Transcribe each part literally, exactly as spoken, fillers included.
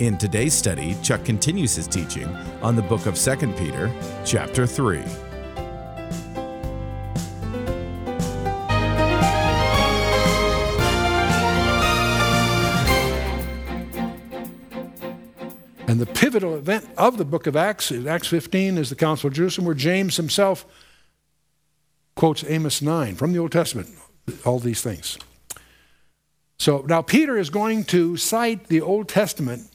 In today's study, Chuck continues his teaching on the book of Second Peter, chapter three. And the pivotal event of the book of Acts, Acts fifteen, is the Council of Jerusalem, where James himself quotes Amos nine from the Old Testament, all these things. So now Peter is going to cite the Old Testament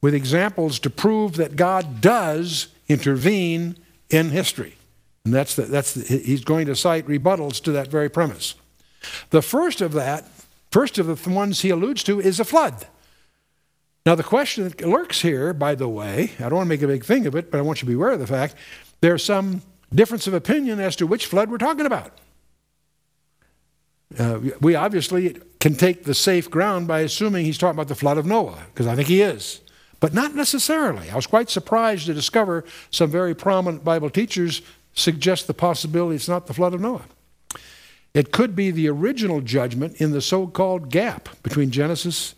with examples to prove that God does intervene in history. And that's the, that's the, he's going to cite rebuttals to that very premise. The first of that, first of the ones he alludes to is the flood. Now the question that lurks here, by the way, I don't want to make a big thing of it, but I want you to be aware of the fact, there's some difference of opinion as to which flood we're talking about. Uh, we obviously can take the safe ground by assuming he's talking about the flood of Noah, because I think he is, but not necessarily. I was quite surprised to discover some very prominent Bible teachers suggest the possibility it's not the flood of Noah. It could be the original judgment in the so-called gap between Genesis,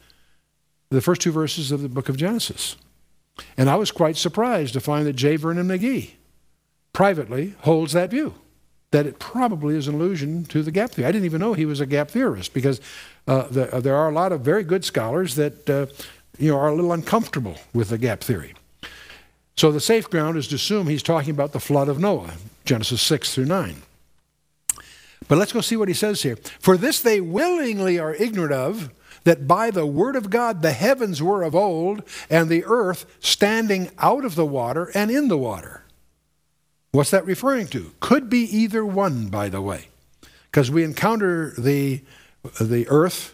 the first two verses of the book of Genesis. And I was quite surprised to find that J. Vernon McGee privately holds that view, that it probably is an allusion to the gap theory. I didn't even know he was a gap theorist, because uh, the, there are a lot of very good scholars that uh, you know, are a little uncomfortable with the gap theory. So the safe ground is to assume he's talking about the flood of Noah, Genesis six through nine. But let's go see what he says here. For this they willingly are ignorant of, that by the word of God the heavens were of old, and the earth standing out of the water and in the water. What's that referring to? Could be either one, by the way, because we encounter the, the earth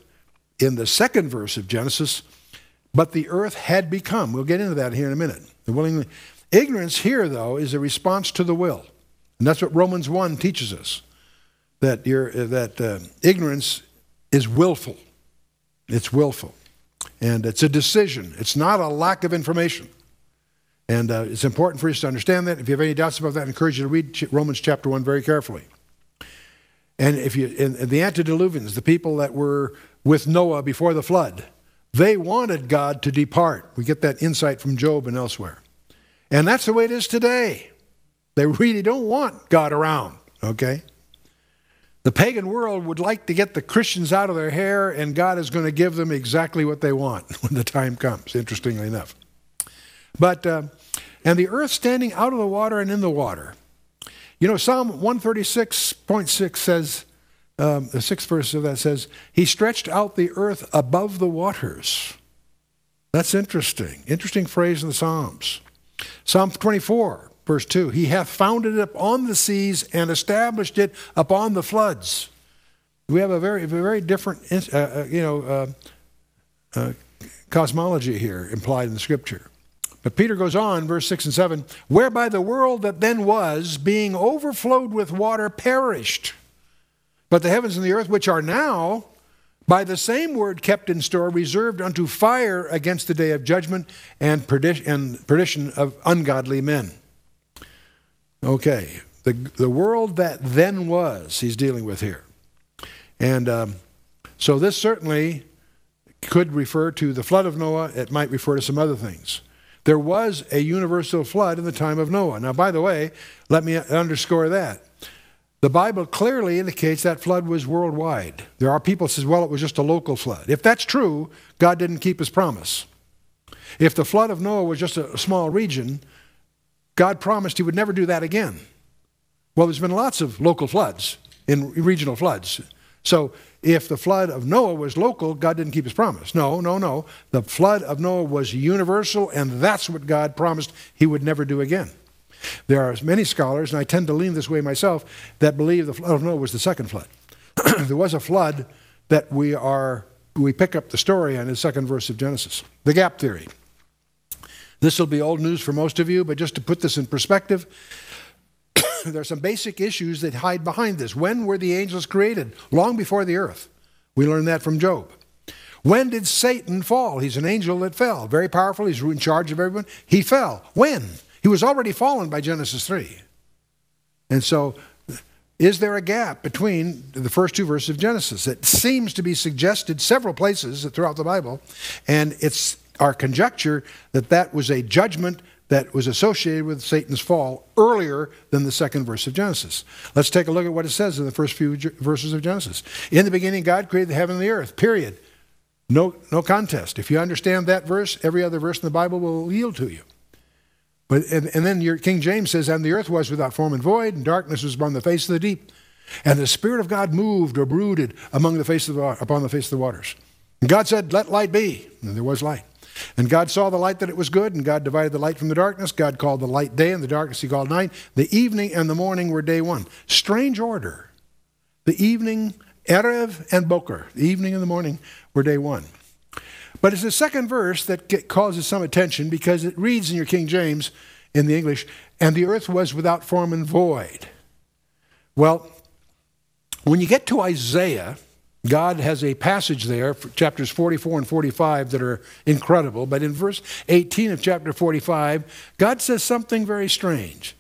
in the second verse of Genesis, but the earth had become. We'll get into that here in a minute. The willing, ignorance here, though, is a response to the will. And that's what Romans one teaches us, that, you're, that uh, ignorance is willful. It's willful. And it's a decision. It's not a lack of information. And uh, it's important for us to understand that. If you have any doubts about that, I encourage you to read Romans chapter one very carefully. And if you, and the antediluvians, the people that were with Noah before the flood, they wanted God to depart. We get that insight from Job and elsewhere. And that's the way it is today. They really don't want God around, okay? The pagan world would like to get the Christians out of their hair, and God is going to give them exactly what they want when the time comes, interestingly enough. But, uh, and the earth standing out of the water and in the water. You know, Psalm one thirty-six point six says, um, the sixth verse of that says, he stretched out the earth above the waters. That's interesting. Interesting phrase in the Psalms. Psalm twenty-four, verse two, he hath founded it upon the seas and established it upon the floods. We have a very, very different, uh, you know, uh, uh, cosmology here implied in the Scripture. But Peter goes on, verse six and seven, whereby the world that then was, being overflowed with water, perished. But the heavens and the earth, which are now, by the same word kept in store, reserved unto fire against the day of judgment and perdition, and perdition of ungodly men. Okay, the, the world that then was, he's dealing with here. And um, so this certainly could refer to the flood of Noah. It might refer to some other things. There was a universal flood in the time of Noah. Now, by the way, let me underscore that. The Bible clearly indicates that flood was worldwide. There are people who say, well, it was just a local flood. If that's true, God didn't keep his promise. If the flood of Noah was just a small region, God promised he would never do that again. Well, there's been lots of local floods, in regional floods. So if the flood of Noah was local, God didn't keep his promise. No, no, no. The flood of Noah was universal, and that's what God promised he would never do again. There are many scholars, and I tend to lean this way myself, that believe the flood of Noah was the second flood. There was a flood that we are we pick up the story on in the second verse of Genesis. The gap theory. This will be old news for most of you, but just to put this in perspective, there are some basic issues that hide behind this. When were the angels created? Long before the earth. We learned that from Job. When did Satan fall? He's an angel that fell. Very powerful. He's in charge of everyone. He fell. When? He was already fallen by Genesis three. And so, is there a gap between the first two verses of Genesis? It seems to be suggested several places throughout the Bible, and it's our conjecture that that was a judgment that was associated with Satan's fall earlier than the second verse of Genesis. Let's take a look at what it says in the first few verses of Genesis. In the beginning, God created the heaven and the earth, period. No, no contest. If you understand that verse, every other verse in the Bible will yield to you. But, and, and then your King James says, and the earth was without form and void, and darkness was upon the face of the deep. And the Spirit of God moved or brooded among the face of the, upon the face of the waters. And God said, let light be. And there was light. And God saw the light that it was good, and God divided the light from the darkness. God called the light day, and the darkness he called night. The evening and the morning were day one. Strange order. The evening, Erev and Boker, the evening and the morning were day one. But it's the second verse that get, causes some attention, because it reads in your King James, in the English, and the earth was without form and void. Well, when you get to Isaiah, God has a passage there, chapters forty-four and forty-five, that are incredible. But in verse eighteen of chapter forty-five, God says something very strange.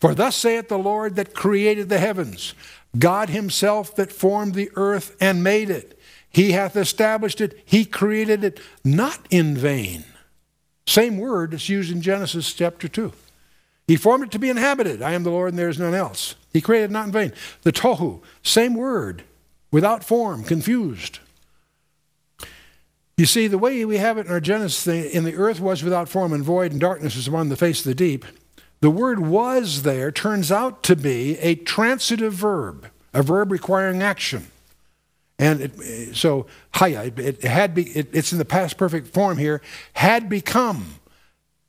For thus saith the Lord that created the heavens, God himself that formed the earth and made it. He hath established it. He created it not in vain. Same word is used in Genesis chapter two. He formed it to be inhabited. I am the Lord and there is none else. He created not in vain. The tohu, same word. Without form, confused. You see, the way we have it in our Genesis thing, in the earth was without form and void, and darkness was upon the face of the deep. The word was there turns out to be a transitive verb, a verb requiring action. And it, so, haya, it had be, it, it's in the past perfect form here, had become.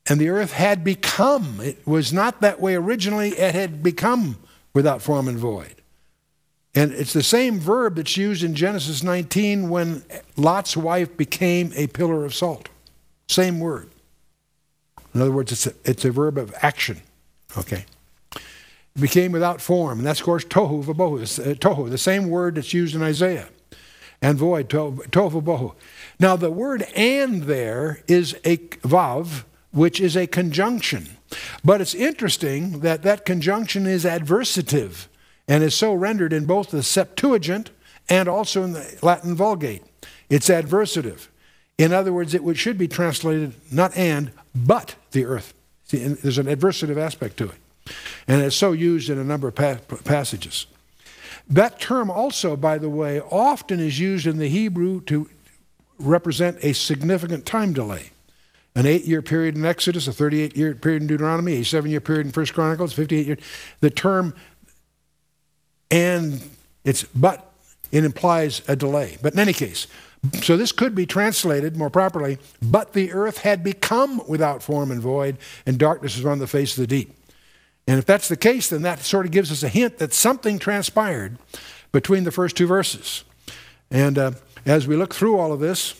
And the earth had become. It was not that way originally. It had become without form and void. And it's the same verb that's used in Genesis nineteen when Lot's wife became a pillar of salt. Same word. In other words, it's a, it's a verb of action. Okay. It became without form. And that's, of course, tohu vabohu. Uh, tohu, the same word that's used in Isaiah. And void, tohu vabohu. Now, the word and there is a vav, which is a conjunction. But it's interesting that that conjunction is adversative, and is so rendered in both the Septuagint and also in the Latin Vulgate. It's adversative. In other words, it should be translated not and, but the earth. See, there's an adversative aspect to it. And it's so used in a number of pa passages. That term also, by the way, often is used in the Hebrew to represent a significant time delay. An eight-year period in Exodus, a thirty-eight-year period in Deuteronomy, a seven-year period in First Chronicles, fifty-eight years. The term and it's but, it implies a delay. But in any case, so this could be translated more properly, but the earth had become without form and void, and darkness was on the face of the deep. And if that's the case, then that sort of gives us a hint that something transpired between the first two verses. And uh, as we look through all of this,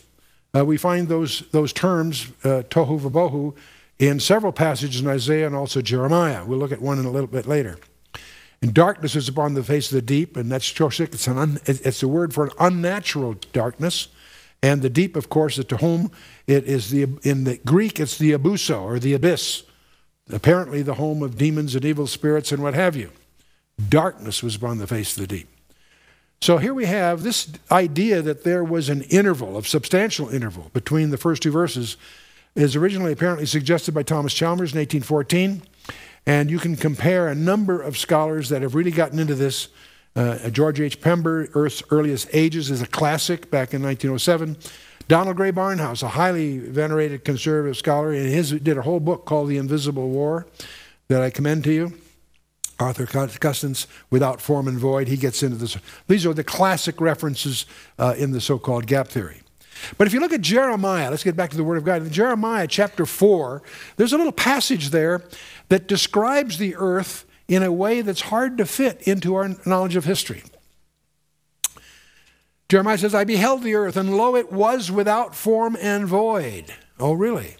uh, we find those, those terms, uh, tohu vabohu, in several passages in Isaiah and also Jeremiah. We'll look at one in a little bit later. And darkness is upon the face of the deep, and that's chosik. It's, an un, it's a word for an unnatural darkness. And the deep, of course, is tohum. It is the, in the Greek, it's the abuso, or the abyss. Apparently the home of demons and evil spirits and what have you. Darkness was upon the face of the deep. So here we have this idea that there was an interval, a substantial interval, between the first two verses, is originally apparently suggested by Thomas Chalmers in eighteen fourteen. And you can compare a number of scholars that have really gotten into this. Uh, George H. Pember, Earth's Earliest Ages, is a classic back in nineteen oh seven. Donald Gray Barnhouse, a highly venerated conservative scholar, and his did a whole book called The Invisible War that I commend to you. Arthur Custance, Without Form and Void, he gets into this. These are the classic references uh, in the so-called gap theory. But if you look at Jeremiah, let's get back to the Word of God. In Jeremiah chapter four, there's a little passage there that describes the earth in a way that's hard to fit into our knowledge of history. Jeremiah says, I beheld the earth, and lo, it was without form and void. Oh, really?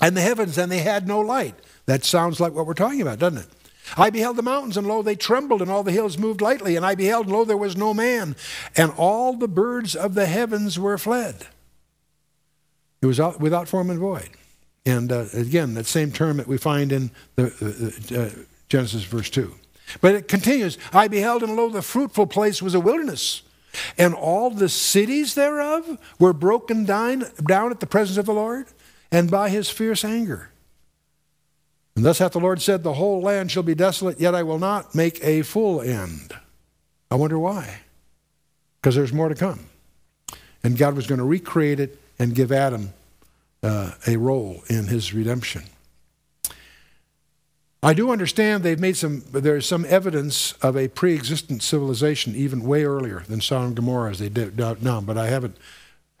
and the heavens, and they had no light. That sounds like what we're talking about, doesn't it? I beheld the mountains, and lo, they trembled, and all the hills moved lightly. And I beheld, and lo, there was no man, and all the birds of the heavens were fled. It was out, without form and void. And uh, again, that same term that we find in the, uh, uh, Genesis verse two. But it continues, I beheld, and lo, the fruitful place was a wilderness, and all the cities thereof were broken down, down at the presence of the Lord, and by his fierce anger. And thus hath the Lord said, the whole land shall be desolate, yet I will not make a full end. I wonder why. Because there's more to come. And God was going to recreate it and give Adam uh, a role in his redemption. I do understand they've made some, there's some evidence of a pre-existent civilization even way earlier than Sodom and Gomorrah as they do now, but I haven't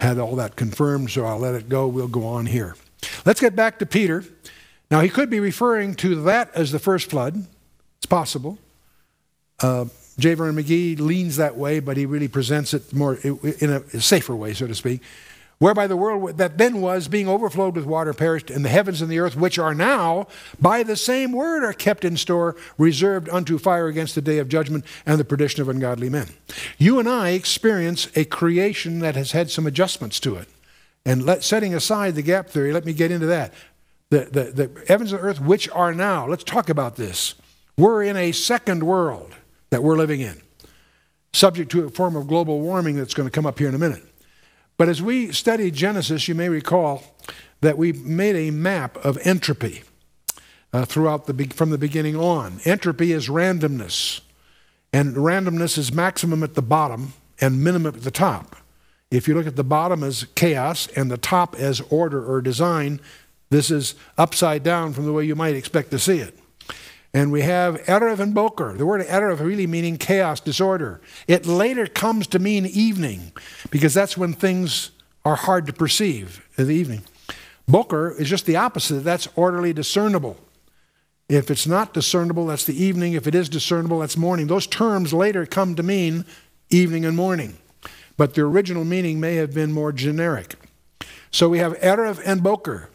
had all that confirmed, so I'll let it go. We'll go on here. Let's get back to Peter. Now, he could be referring to that as the first flood. It's possible. Uh, J. Vernon McGee leans that way, but he really presents it more in a safer way, so to speak. Whereby the world that then was, being overflowed with water, perished, and the heavens and the earth, which are now, by the same word, are kept in store, reserved unto fire against the day of judgment and the perdition of ungodly men. You and I experience a creation that has had some adjustments to it. And let, setting aside the gap theory, let me get into that. The, the, the heavens and the earth, which are now, let's talk about this. We're in a second world that we're living in, subject to a form of global warming that's going to come up here in a minute. But as we studied Genesis, you may recall that we made a map of entropy uh, throughout the from the beginning on. Entropy is randomness, and randomness is maximum at the bottom and minimum at the top. If you look at the bottom as chaos and the top as order or design, this is upside down from the way you might expect to see it. And we have Erev and Boker. The word Erev really meaning chaos, disorder. It later comes to mean evening, because that's when things are hard to perceive in the evening. Boker is just the opposite. That's orderly, discernible. If it's not discernible, that's the evening. If it is discernible, that's morning. Those terms later come to mean evening and morning. But the original meaning may have been more generic. So we have Erev and Boker.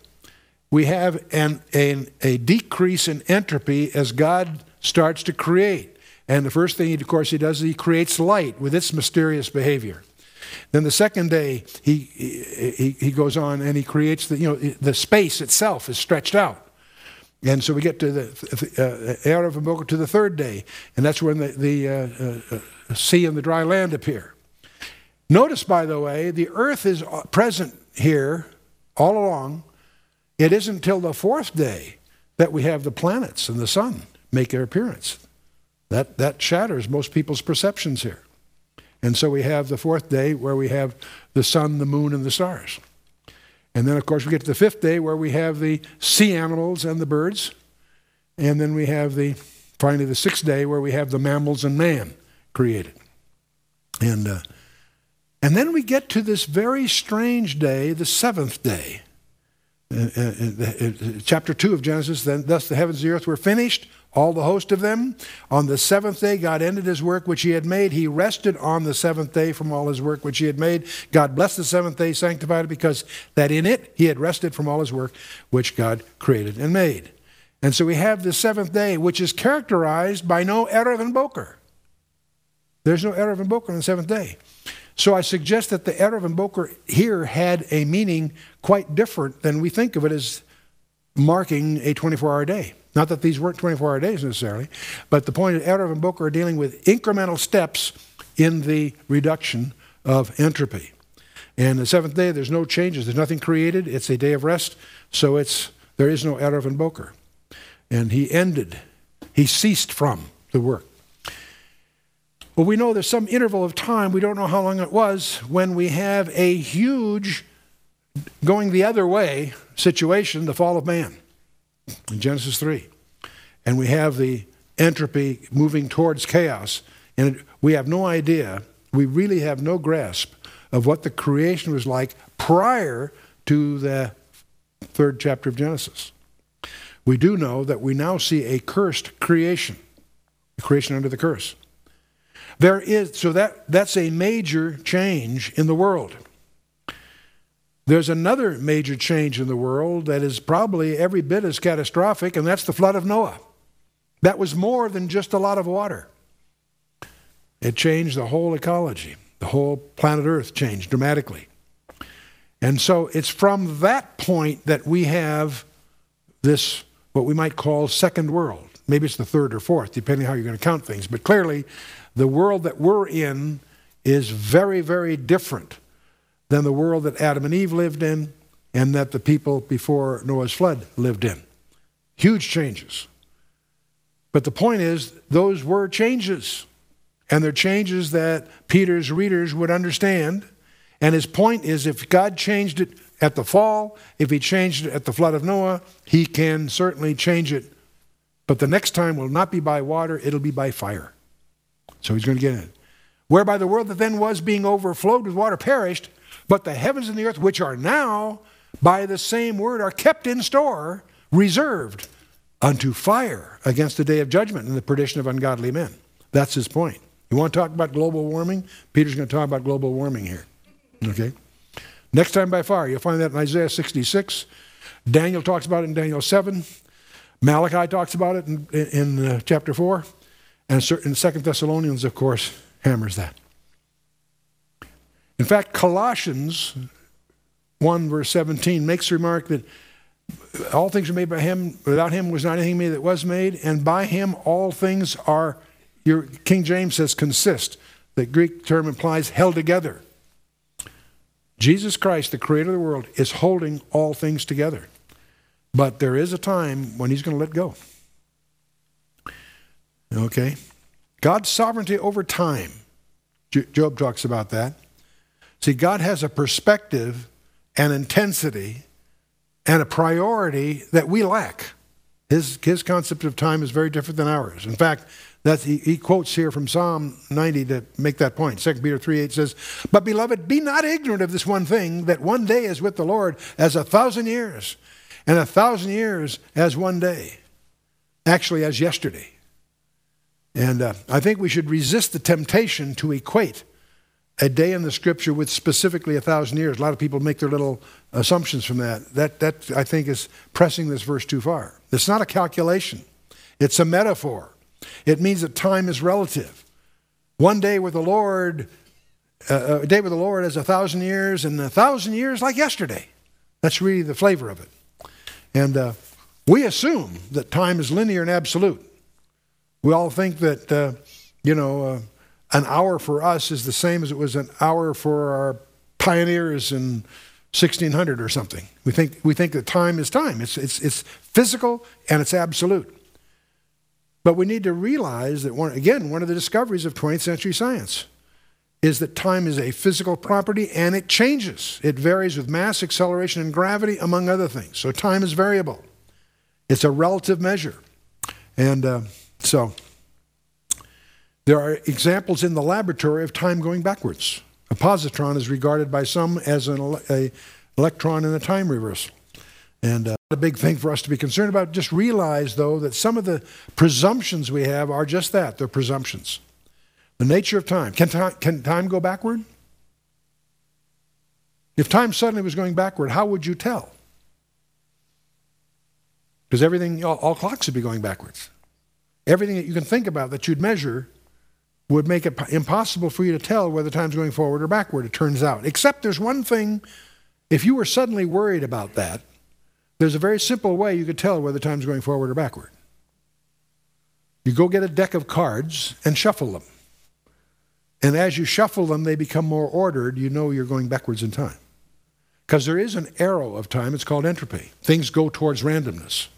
We have an, an, a decrease in entropy as God starts to create. And the first thing, of course, he does is he creates light with its mysterious behavior. Then the second day, he, he, he goes on and he creates the, you know, the space itself is stretched out. And so we get to the Erev and Boker to the third day, and that's when the, the uh, uh, sea and the dry land appear. Notice, by the way, the earth is present here all along. It isn't till the fourth day that we have the planets and the sun make their appearance. That, that shatters most people's perceptions here. And so we have the fourth day where we have the sun, the moon, and the stars. And then, of course, we get to the fifth day where we have the sea animals and the birds. And then we have the, finally the sixth day where we have the mammals and man created. And, uh, and then we get to this very strange day, the seventh day. Uh, uh, uh, uh, chapter two of Genesis, then thus the heavens and the earth were finished, all the host of them. On the seventh day God ended his work which he had made. He rested on the seventh day from all his work which he had made. God blessed the seventh day, sanctified it, because that in it he had rested from all his work which God created and made. And so we have the seventh day, which is characterized by no Erev and Boker. There's no Erev and Boker on the seventh day. So I suggest that the Erev and Boker here had a meaning quite different than we think of it as marking a twenty-four hour day. Not that these weren't twenty-four hour days necessarily, but the point is Erev and Boker are dealing with incremental steps in the reduction of entropy. And the seventh day, there's no changes. There's nothing created. It's a day of rest, so it's, there is no Erev and Boker. And he ended, he ceased from the work. Well, we know there's some interval of time, we don't know how long it was, when we have a huge going the other way situation, the fall of man in Genesis three. And we have the entropy moving towards chaos. And we have no idea, we really have no grasp of what the creation was like prior to the third chapter of Genesis. We do know that we now see a cursed creation, a creation under the curse. There is, so that, that's a major change in the world. There's another major change in the world that is probably every bit as catastrophic, and that's the flood of Noah. That was more than just a lot of water. It changed the whole ecology. The whole planet Earth changed dramatically. And so it's from that point that we have this, what we might call second world. Maybe it's the third or fourth, depending on how you're going to count things. But clearly, the world that we're in is very, very different than the world that Adam and Eve lived in and that the people before Noah's flood lived in. Huge changes. But the point is, those were changes. And they're changes that Peter's readers would understand. And his point is, if God changed it at the fall, if he changed it at the flood of Noah, he can certainly change it. But the next time will not be by water, it'll be by fire. So he's going to get it. Whereby the world that then was being overflowed with water perished, but the heavens and the earth, which are now, by the same word, are kept in store, reserved unto fire against the day of judgment and the perdition of ungodly men. That's his point. You want to talk about global warming? Peter's going to talk about global warming here. Okay? Next time by fire. You'll find that in Isaiah sixty-six. Daniel talks about it in Daniel seven. Malachi talks about it in, in, in uh, chapter four. And Second Thessalonians, of course, hammers that. In fact, Colossians one, verse seventeen, makes the remark that all things are made by him. Without him was not anything made that was made. And by him all things are, your King James says, consist. The Greek term implies held together. Jesus Christ, the creator of the world, is holding all things together. But there is a time when he's going to let go. Okay? God's sovereignty over time. Job talks about that. See, God has a perspective, an intensity, and a priority that we lack. His, his concept of time is very different than ours. In fact, that's, he, he quotes here from Psalm ninety to make that point. Second Peter three eight says, "But beloved, be not ignorant of this one thing, that one day is with the Lord as a thousand years, and a thousand years as one day, actually as yesterday." And uh, I think we should resist the temptation to equate a day in the Scripture with specifically a thousand years. A lot of people make their little assumptions from that. That, that I think, is pressing this verse too far. It's not a calculation. It's a metaphor. It means that time is relative. One day with the Lord, uh, a day with the Lord is a thousand years, and a thousand years like yesterday. That's really the flavor of it. And uh, we assume that time is linear and absolute. We all think that, uh, you know... Uh, an hour for us is the same as it was an hour for our pioneers in sixteen hundred or something. We think, we think that time is time. It's, it's, it's physical and it's absolute. But we need to realize that, one, again, one of the discoveries of twentieth century science is that time is a physical property and it changes. It varies with mass, acceleration, and gravity, among other things. So time is variable. It's a relative measure. And uh, so... there are examples in the laboratory of time going backwards. A positron is regarded by some as an ele a electron in a time reversal. And uh, a big thing for us to be concerned about. Just realize, though, that some of the presumptions we have are just that. They're presumptions. The nature of time. Can, can time go backward? If time suddenly was going backward, how would you tell? Because everything, all, all clocks would be going backwards. Everything that you can think about that you'd measure would make it impossible for you to tell whether time's going forward or backward, it turns out. Except there's one thing, if you were suddenly worried about that, there's a very simple way you could tell whether time's going forward or backward. You go get a deck of cards and shuffle them. And as you shuffle them, they become more ordered. You know you're going backwards in time. Because there is an arrow of time. It's called entropy. Things go towards randomness.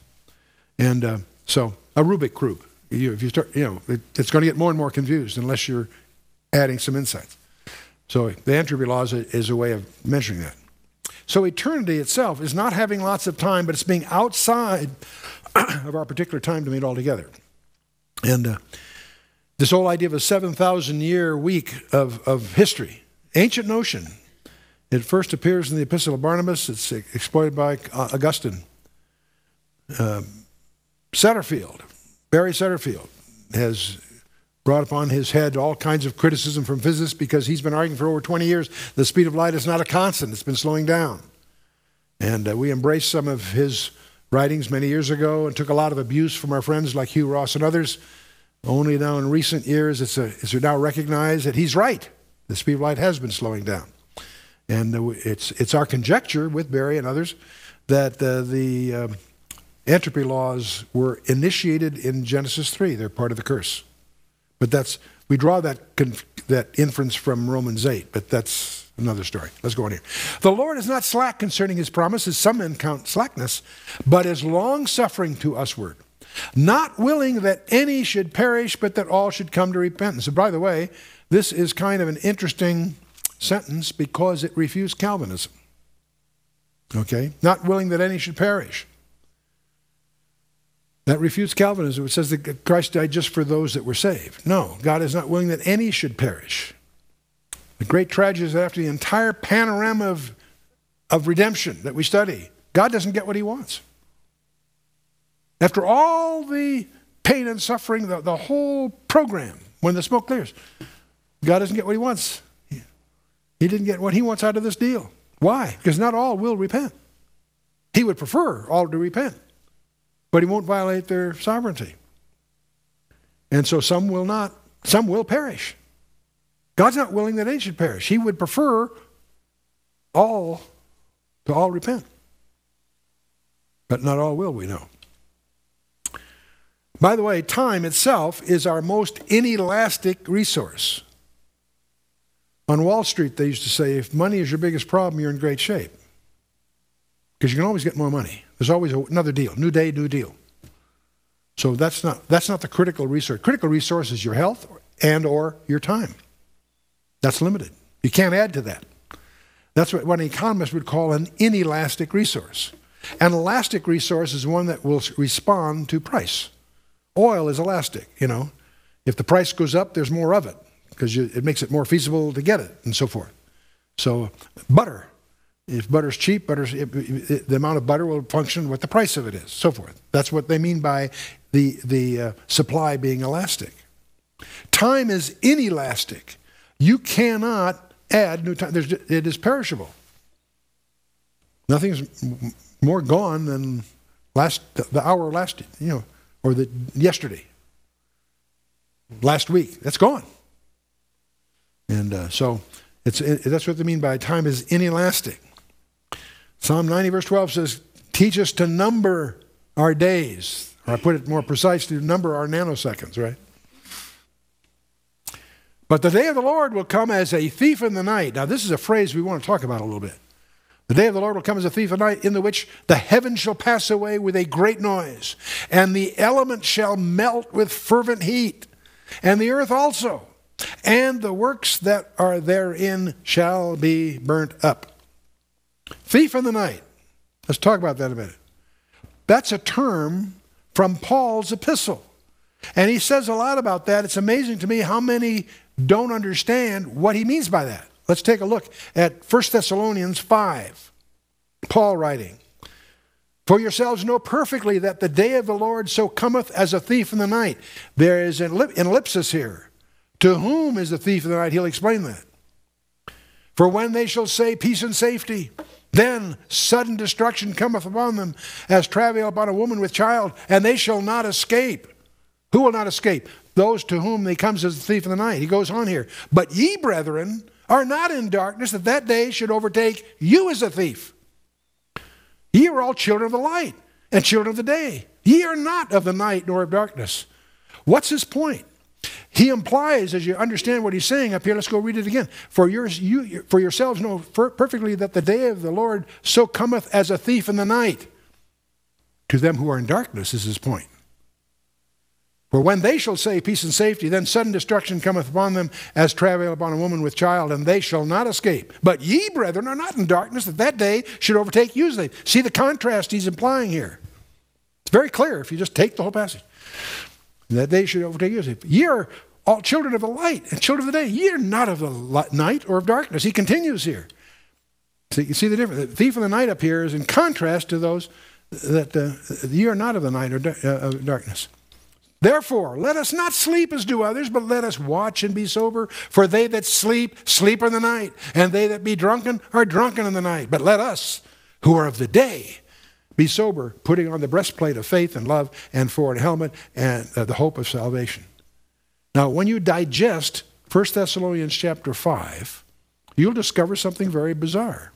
And uh, so, a Rubik cube. You, if you start, you know, it, it's going to get more and more confused unless you're adding some insights. So the entropy law is a, is a way of measuring that. So eternity itself is not having lots of time, but it's being outside of our particular time domain altogether. And uh, this whole idea of a seven thousand year week of, of history, ancient notion. It first appears in the Epistle of Barnabas. It's exploited by Augustine. Uh, Setterfield. Barry Setterfield has brought upon his head all kinds of criticism from physicists because he's been arguing for over twenty years the speed of light is not a constant. It's been slowing down. And uh, we embraced some of his writings many years ago and took a lot of abuse from our friends like Hugh Ross and others. Only now in recent years it's, a, it's now recognized that he's right. The speed of light has been slowing down. And uh, it's, it's our conjecture with Barry and others that uh, the uh, entropy laws were initiated in Genesis three. They're part of the curse. But that's, we draw that, conf that inference from Romans eight, but that's another story. Let's go on here. The Lord is not slack concerning his promises, some men count slackness, but is long-suffering to usward, not willing that any should perish, but that all should come to repentance. And by the way, this is kind of an interesting sentence because it refused Calvinism. Okay? Not willing that any should perish. That refutes Calvinism, which says that Christ died just for those that were saved. No, God is not willing that any should perish. The great tragedy is that after the entire panorama of, of redemption that we study, God doesn't get what he wants. After all the pain and suffering, the, the whole program, when the smoke clears, God doesn't get what he wants. He, he didn't get what he wants out of this deal. Why? Because not all will repent. He would prefer all to repent. But he won't violate their sovereignty. And so some will not, some will perish. God's not willing that any should perish. He would prefer all to all repent. But not all will, we know. By the way, time itself is our most inelastic resource. On Wall Street, they used to say, if money is your biggest problem, you're in great shape. Because you can always get more money. There's always another deal. New day, new deal. So that's not, that's not the critical resource. Critical resource is your health and or your time. That's limited. You can't add to that. That's what, what an economist would call an inelastic resource. An elastic resource is one that will respond to price. Oil is elastic, you know. If the price goes up, there's more of it because it makes it more feasible to get it and so forth. So butter. If butter's cheap, butter's, it, it, the amount of butter will function what the price of it is, so forth. That's what they mean by the, the uh, supply being elastic. Time is inelastic. You cannot add new time. There's, it is perishable. Nothing is more gone than last, the hour last, you know, or the yesterday, last week. That's gone. And uh, so it's, it, that's what they mean by time is inelastic. Psalm ninety verse twelve says, teach us to number our days. Or I put it more precisely, number our nanoseconds, right? But the day of the Lord will come as a thief in the night. Now this is a phrase we want to talk about a little bit. The day of the Lord will come as a thief in the night, in the which the heavens shall pass away with a great noise, and the elements shall melt with fervent heat, and the earth also, and the works that are therein shall be burnt up. Thief in the night. Let's talk about that a minute. That's a term from Paul's epistle. And he says a lot about that. It's amazing to me how many don't understand what he means by that. Let's take a look at First Thessalonians five. Paul writing, for yourselves know perfectly that the day of the Lord so cometh as a thief in the night. There is an ellipsis here. To whom is the thief in the night? He'll explain that. For when they shall say peace and safety, then sudden destruction cometh upon them, as travail upon a woman with child, and they shall not escape. Who will not escape? Those to whom he comes as the thief in the night. He goes on here. But ye, brethren, are not in darkness, that that day should overtake you as a thief. Ye are all children of the light, and children of the day. Ye are not of the night, nor of darkness. What's his point? He implies, as you understand what he's saying up here, let's go read it again. For, yours, you, for yourselves know perfectly that the day of the Lord so cometh as a thief in the night. To them who are in darkness is his point. For when they shall say peace and safety, then sudden destruction cometh upon them, as travail upon a woman with child, and they shall not escape. But ye, brethren, are not in darkness, that that day should overtake you as a thief. See the contrast he's implying here. It's very clear if you just take the whole passage. That they should overtake you. Ye are all children of the light and children of the day. Ye are not of the night or of darkness. He continues here. So you see the difference. The thief of the night up here is in contrast to those that uh, ye are not of the night or uh, of darkness. Therefore, let us not sleep as do others, but let us watch and be sober. For they that sleep, sleep in the night, and they that be drunken are drunken in the night. But let us, who are of the day. Be sober, putting on the breastplate of faith and love, and forward helmet and uh, the hope of salvation. Now, when you digest First Thessalonians chapter five, you'll discover something very bizarre.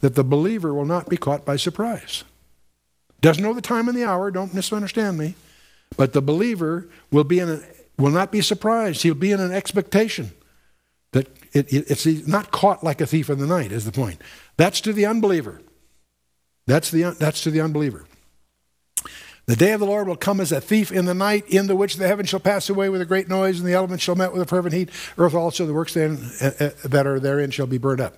That the believer will not be caught by surprise. Doesn't know the time and the hour, don't misunderstand me, but the believer will be in a, will not be surprised. He'll be in an expectation that it, it, it's not caught like a thief in the night, is the point. That's to the unbeliever. That's, the, that's to the unbeliever. The day of the Lord will come as a thief in the night, in the which the heavens shall pass away with a great noise, and the elements shall melt with a fervent heat. Earth also, the works therein, uh, that are therein shall be burned up.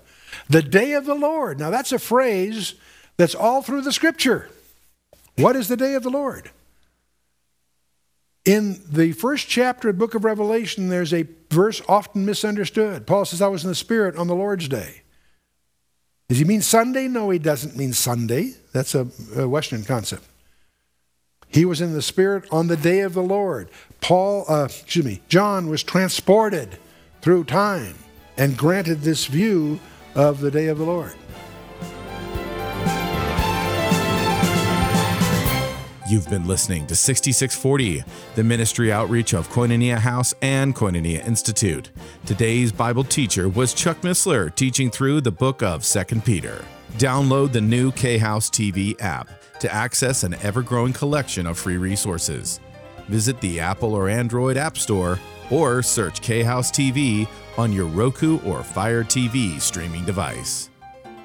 The day of the Lord. Now that's a phrase that's all through the Scripture. What is the day of the Lord? In the first chapter of the book of Revelation, there's a verse often misunderstood. Paul says, I was in the Spirit on the Lord's day. Does he mean Sunday? No, he doesn't mean Sunday. That's a, a Western concept. He was in the Spirit on the day of the Lord. Paul, uh, excuse me, John was transported through time and granted this view of the day of the Lord. You've been listening to sixty-six forty, the ministry outreach of Koinonia House and Koinonia Institute. Today's Bible teacher was Chuck Missler, teaching through the book of Second Peter. Download the new K-House T V app to access an ever-growing collection of free resources. Visit the Apple or Android App Store, or search K-House T V on your Roku or Fire T V streaming device.